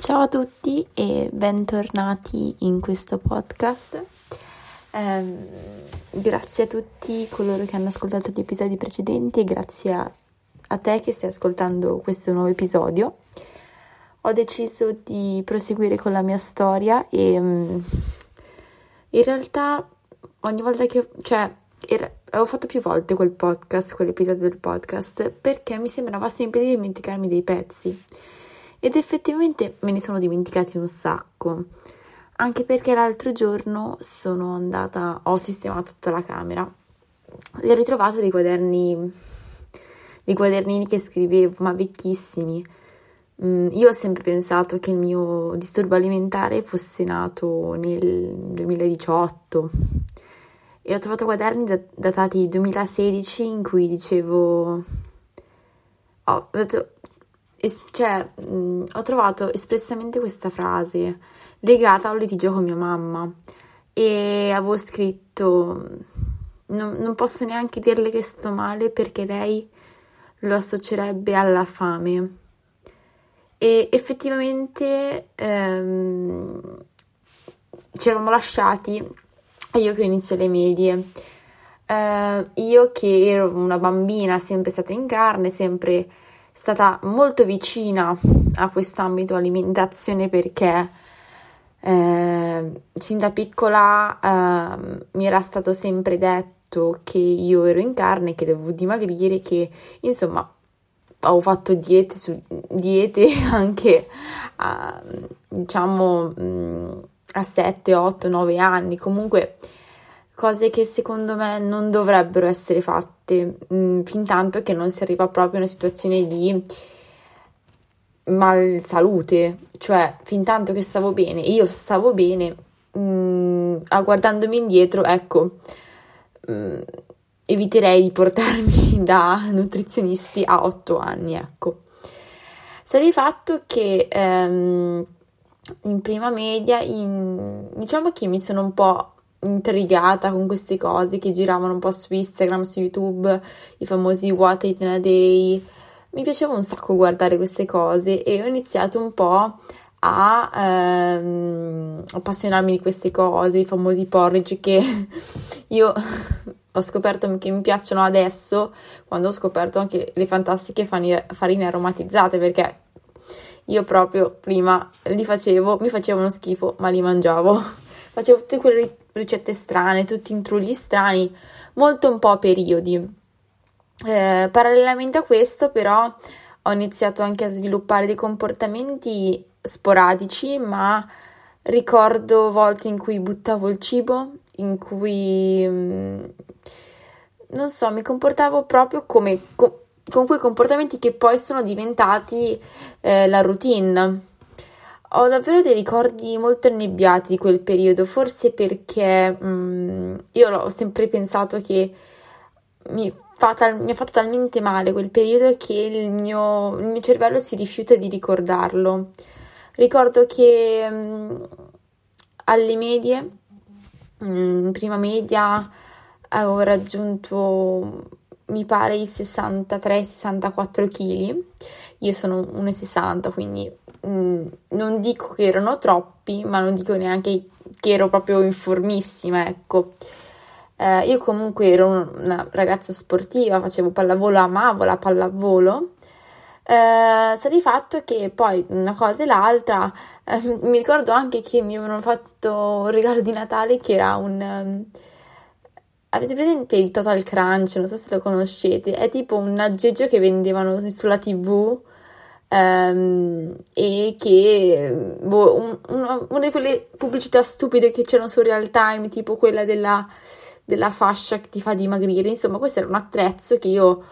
Ciao a tutti e bentornati in questo podcast. Grazie a tutti coloro che hanno ascoltato gli episodi precedenti e grazie a te che stai ascoltando questo nuovo episodio. Ho deciso di proseguire con la mia storia e in realtà ogni volta che... ho fatto più volte quell'episodio del podcast perché mi sembrava sempre di dimenticarmi dei pezzi. Ed effettivamente me ne sono dimenticati un sacco, anche perché l'altro giorno ho sistemato tutta la camera e ho ritrovato dei quadernini che scrivevo, ma vecchissimi. Io ho sempre pensato che il mio disturbo alimentare fosse nato nel 2018 e ho trovato quaderni datati 2016 in cui dicevo... ho trovato espressamente questa frase legata a un litigio con mia mamma e avevo scritto: non posso neanche dirle che sto male perché lei lo associerebbe alla fame. E effettivamente ci eravamo lasciati e io che inizio le medie, io che ero una bambina sempre stata in carne, sempre stata molto vicina a quest'ambito alimentazione perché sin da piccola mi era stato sempre detto che io ero in carne, che dovevo dimagrire, che insomma ho fatto diete anche a 7, 8, 9 anni, comunque cose che secondo me non dovrebbero essere fatte, fin tanto che non si arriva proprio a una situazione di malsalute, cioè fin tanto che stavo bene, io stavo bene, guardandomi indietro, eviterei di portarmi da nutrizionisti a 8 anni, Sta di fatto che in prima media, diciamo che mi sono un po' intrigata con queste cose che giravano un po' su Instagram, su YouTube, i famosi What I Eat in a Day. Mi piaceva un sacco guardare queste cose e ho iniziato un po' a appassionarmi di queste cose, i famosi porridge che io ho scoperto che mi piacciono adesso, quando ho scoperto anche le fantastiche farine aromatizzate, perché io proprio prima mi facevano schifo, ma li mangiavo. Facevo tutte quelle ricette strane, tutti intrugli strani, molto un po' a periodi. Parallelamente a questo però ho iniziato anche a sviluppare dei comportamenti sporadici, ma ricordo volte in cui buttavo il cibo, in cui mi comportavo proprio con quei comportamenti che poi sono diventati la routine. Ho davvero dei ricordi molto annebbiati di quel periodo, forse perché io ho sempre pensato che mi ha fatto talmente male quel periodo che il mio cervello si rifiuta di ricordarlo. Ricordo che alle medie, prima media, avevo raggiunto mi pare i 63-64 kg. Io sono 1,60, quindi non dico che erano troppi, ma non dico neanche che ero proprio informissima, io comunque ero una ragazza sportiva, facevo pallavolo, amavo la pallavolo. Sta di fatto che poi una cosa e l'altra, mi ricordo anche che mi avevano fatto un regalo di Natale che era avete presente il Total Crunch? Non so se lo conoscete, è tipo un aggeggio che vendevano sulla TV e che una di quelle pubblicità stupide che c'erano su Real Time, tipo quella della fascia che ti fa dimagrire. Insomma, questo era un attrezzo che io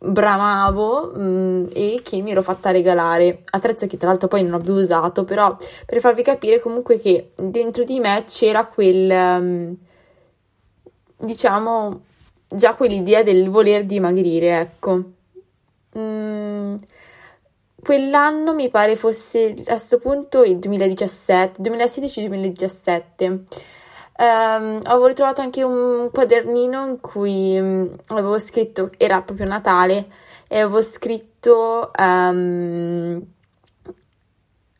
bramavo e che mi ero fatta regalare, attrezzo che tra l'altro poi non ho più usato, però per farvi capire comunque che dentro di me c'era già quell'idea del voler dimagrire, Quell'anno mi pare fosse a questo punto il 2016-2017. Avevo ritrovato anche un quadernino in cui avevo scritto, era proprio Natale, e avevo scritto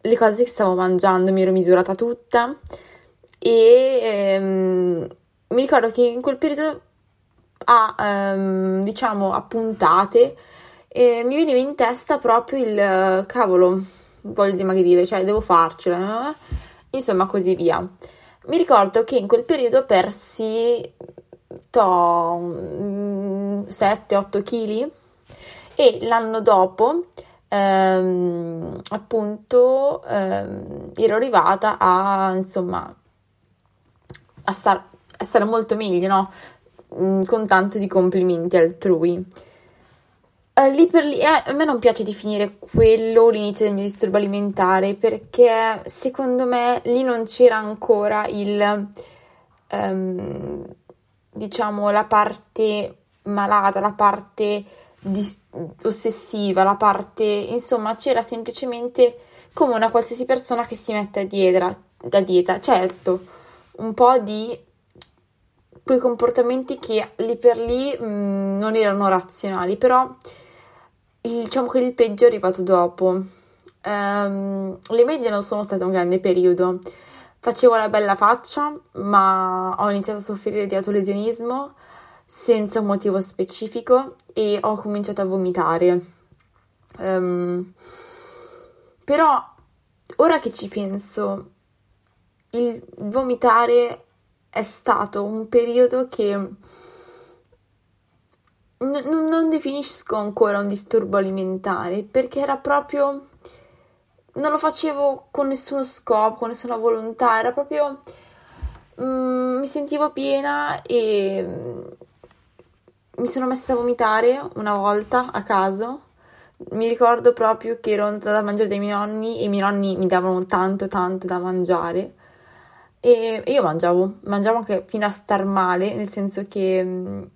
le cose che stavo mangiando, mi ero misurata tutta e mi ricordo che in quel periodo a puntate mi veniva in testa proprio il cavolo, voglio dimagrire, cioè devo farcela, insomma così via. Mi ricordo che in quel periodo persi 7-8 kg e l'anno dopo ero arrivata a stare molto meglio, no? Con tanto di complimenti altrui. Lì per lì, a me non piace definire quello l'inizio del mio disturbo alimentare, perché secondo me lì non c'era ancora la parte malata, la parte ossessiva, la parte, insomma, c'era semplicemente come una qualsiasi persona che si mette a dieta, certo, un po' di quei comportamenti che lì per lì non erano razionali, però diciamo che il peggio è arrivato dopo. Le medie non sono state un grande periodo, facevo una bella faccia, ma ho iniziato a soffrire di autolesionismo senza un motivo specifico e ho cominciato a vomitare. Però ora che ci penso, il vomitare è stato un periodo che non definisco ancora un disturbo alimentare, perché era proprio, non lo facevo con nessuno scopo, con nessuna volontà, era proprio mi sentivo piena e mi sono messa a vomitare una volta a caso. Mi ricordo proprio che ero andata da mangiare dai miei nonni e i miei nonni mi davano tanto da mangiare e io mangiavo anche fino a star male, nel senso che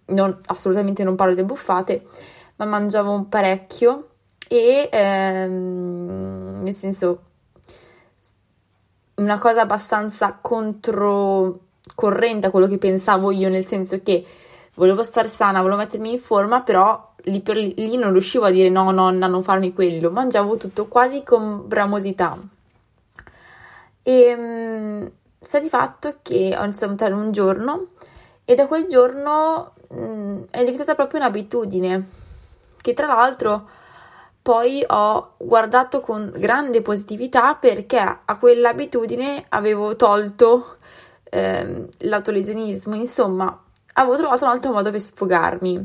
assolutamente non parlo di buffate, ma mangiavo parecchio e nel senso una cosa abbastanza controcorrente a quello che pensavo io, nel senso che volevo stare sana, volevo mettermi in forma, però lì non riuscivo a dire no nonna, non farmi quello, mangiavo tutto quasi con bramosità. E sta di fatto che ho iniziato a mangiare un giorno e da quel giorno è diventata proprio un'abitudine, che tra l'altro poi ho guardato con grande positività, perché a quell'abitudine avevo tolto l'autolesionismo, insomma avevo trovato un altro modo per sfogarmi.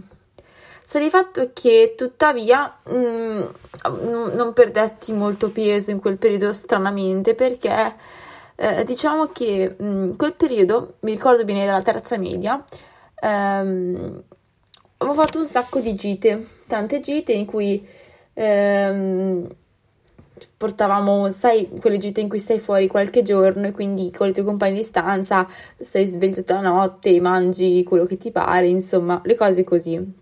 Sta di fatto che tuttavia non perdetti molto peso in quel periodo, stranamente, perché diciamo che quel periodo, mi ricordo bene, era la terza media, avevo fatto un sacco di gite, tante gite in cui portavamo, sai, quelle gite in cui stai fuori qualche giorno e quindi con i tuoi compagni di stanza stai sveglio tutta la notte, mangi quello che ti pare, insomma, le cose così.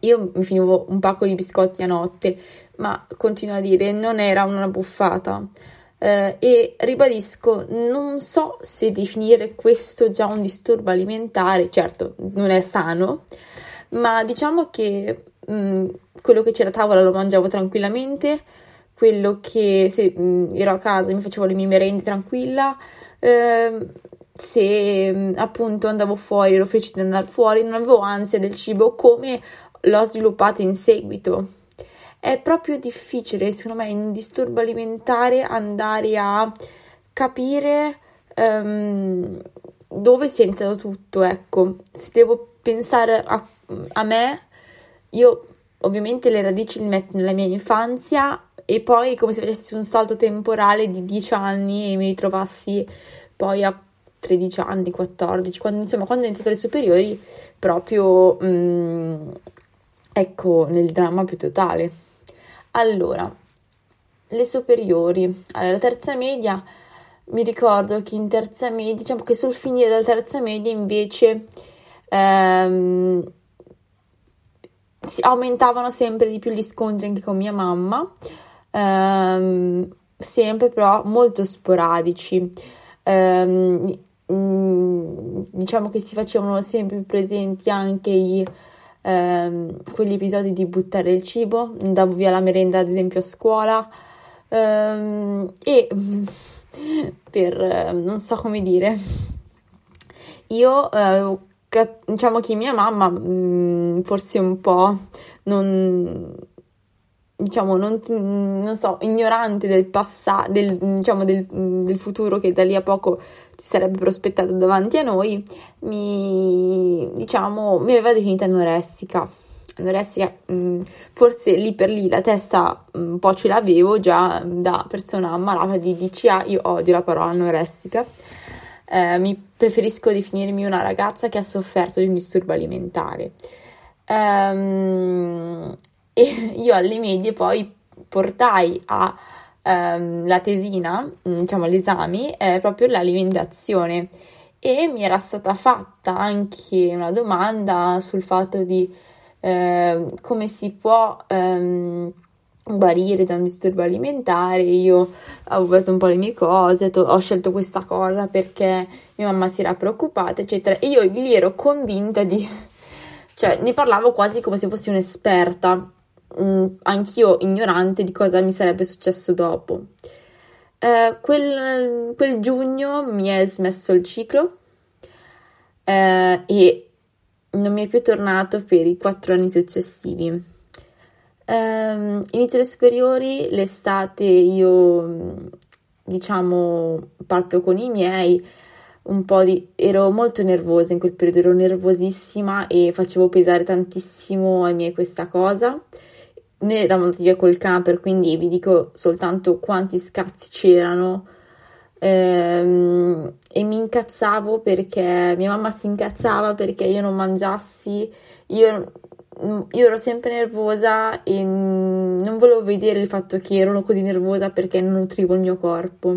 Io mi finivo un pacco di biscotti a notte, ma continuo a dire, non era una buffata. E ribadisco, non so se definire questo già un disturbo alimentare, certo, non è sano, ma diciamo che quello che c'era a tavola lo mangiavo tranquillamente, quello che se ero a casa mi facevo le mie merende tranquilla, se appunto andavo fuori ero felice di andare fuori, non avevo ansia del cibo come l'ho sviluppata in seguito. È proprio difficile, secondo me, in un disturbo alimentare andare a capire dove si è iniziato tutto, ecco. Se devo pensare a me, io ovviamente le radici le metto nella mia infanzia e poi è come se facessi un salto temporale di 10 anni e mi ritrovassi poi a 13 anni, 14, quando ho iniziato le superiori, proprio ecco, nel dramma più totale. Allora, le superiori, la terza media, mi ricordo che in terza media, diciamo che sul finire della terza media invece si aumentavano sempre di più gli scontri anche con mia mamma, sempre però molto sporadici. Diciamo che si facevano sempre presenti anche quegli episodi di buttare il cibo, andavo via la merenda ad esempio a scuola, e per, non so come dire, io diciamo che mia mamma forse un po' non so, ignorante del passato, del futuro che da lì a poco si sarebbe prospettato davanti a noi, mi aveva definita anoressica, forse lì per lì la testa un po' ce l'avevo già da persona ammalata di DCA. Io odio la parola anoressica, mi preferisco definirmi una ragazza che ha sofferto di un disturbo alimentare. E io alle medie poi portai la tesina, diciamo l'esame, proprio l'alimentazione, e mi era stata fatta anche una domanda sul fatto di come si può guarire da un disturbo alimentare. Io avevo fatto un po' le mie cose, ho scelto questa cosa perché mia mamma si era preoccupata, eccetera, e io lì ero convinta di... cioè ne parlavo quasi come se fossi un'esperta, anch'io ignorante di cosa mi sarebbe successo dopo. Quel giugno mi è smesso il ciclo e non mi è più tornato per i 4 anni successivi. Inizio le superiori, l'estate io parto con i miei, ero molto nervosa in quel periodo, ero nervosissima e facevo pesare tantissimo ai miei questa cosa. Noi eravamo andati via col camper, quindi vi dico soltanto quanti scatti c'erano, e mi incazzavo perché mia mamma si incazzava perché io non mangiassi, io ero sempre nervosa e non volevo vedere il fatto che ero così nervosa perché non nutrivo il mio corpo.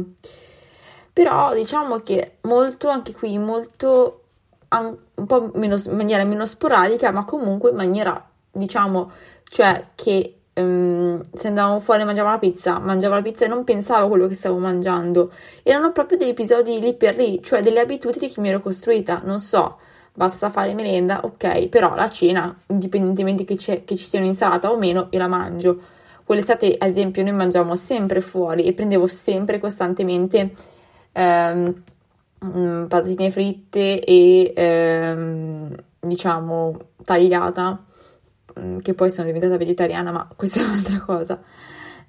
Però diciamo che molto un po' meno, in maniera meno sporadica, ma comunque in maniera, che se andavamo fuori mangiavo la pizza e non pensavo a quello che stavo mangiando. Erano proprio degli episodi lì per lì, cioè delle abitudini che mi ero costruita, non so, basta fare merenda, ok, però la cena, indipendentemente che ci sia un'insalata o meno, io la mangio. Quell'estate, ad esempio, noi mangiavamo sempre fuori e prendevo sempre costantemente... patatine fritte e tagliata, che poi sono diventata vegetariana, ma questa è un'altra cosa.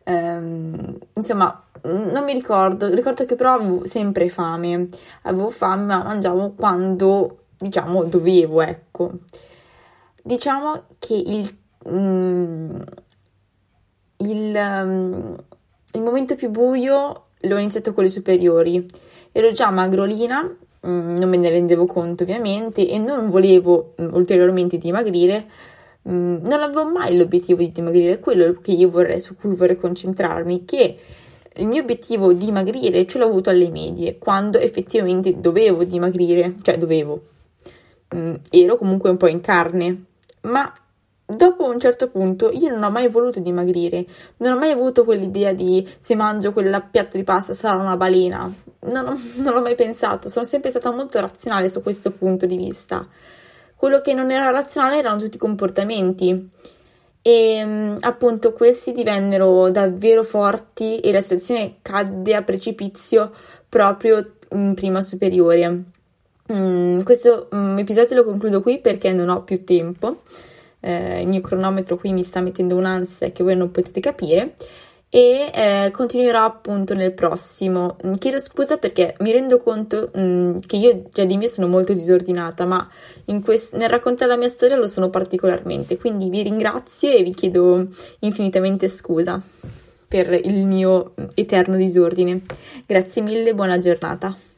Non mi ricordo che però avevo sempre fame, ma mangiavo quando dovevo, ecco. Diciamo che il momento più buio l'ho iniziato con le superiori. Ero già magrolina, non me ne rendevo conto ovviamente, e non volevo ulteriormente dimagrire, non avevo mai l'obiettivo di dimagrire, quello che su cui vorrei concentrarmi, che il mio obiettivo di dimagrire ce l'ho avuto alle medie, quando effettivamente dovevo dimagrire, ero comunque un po' in carne, ma dopo un certo punto io non ho mai voluto dimagrire, non ho mai avuto quell'idea di se mangio quel piatto di pasta sarà una balena, non l'ho mai pensato, sono sempre stata molto razionale su questo punto di vista. Quello che non era razionale erano tutti i comportamenti e appunto questi divennero davvero forti e la situazione cadde a precipizio proprio in prima superiore. Questo episodio lo concludo qui perché non ho più tempo. Il mio cronometro qui mi sta mettendo un'ansia che voi non potete capire e continuerò appunto nel prossimo. Chiedo scusa perché mi rendo conto che io già di mio sono molto disordinata, ma nel raccontare la mia storia lo sono particolarmente, quindi vi ringrazio e vi chiedo infinitamente scusa per il mio eterno disordine. Grazie mille, buona giornata.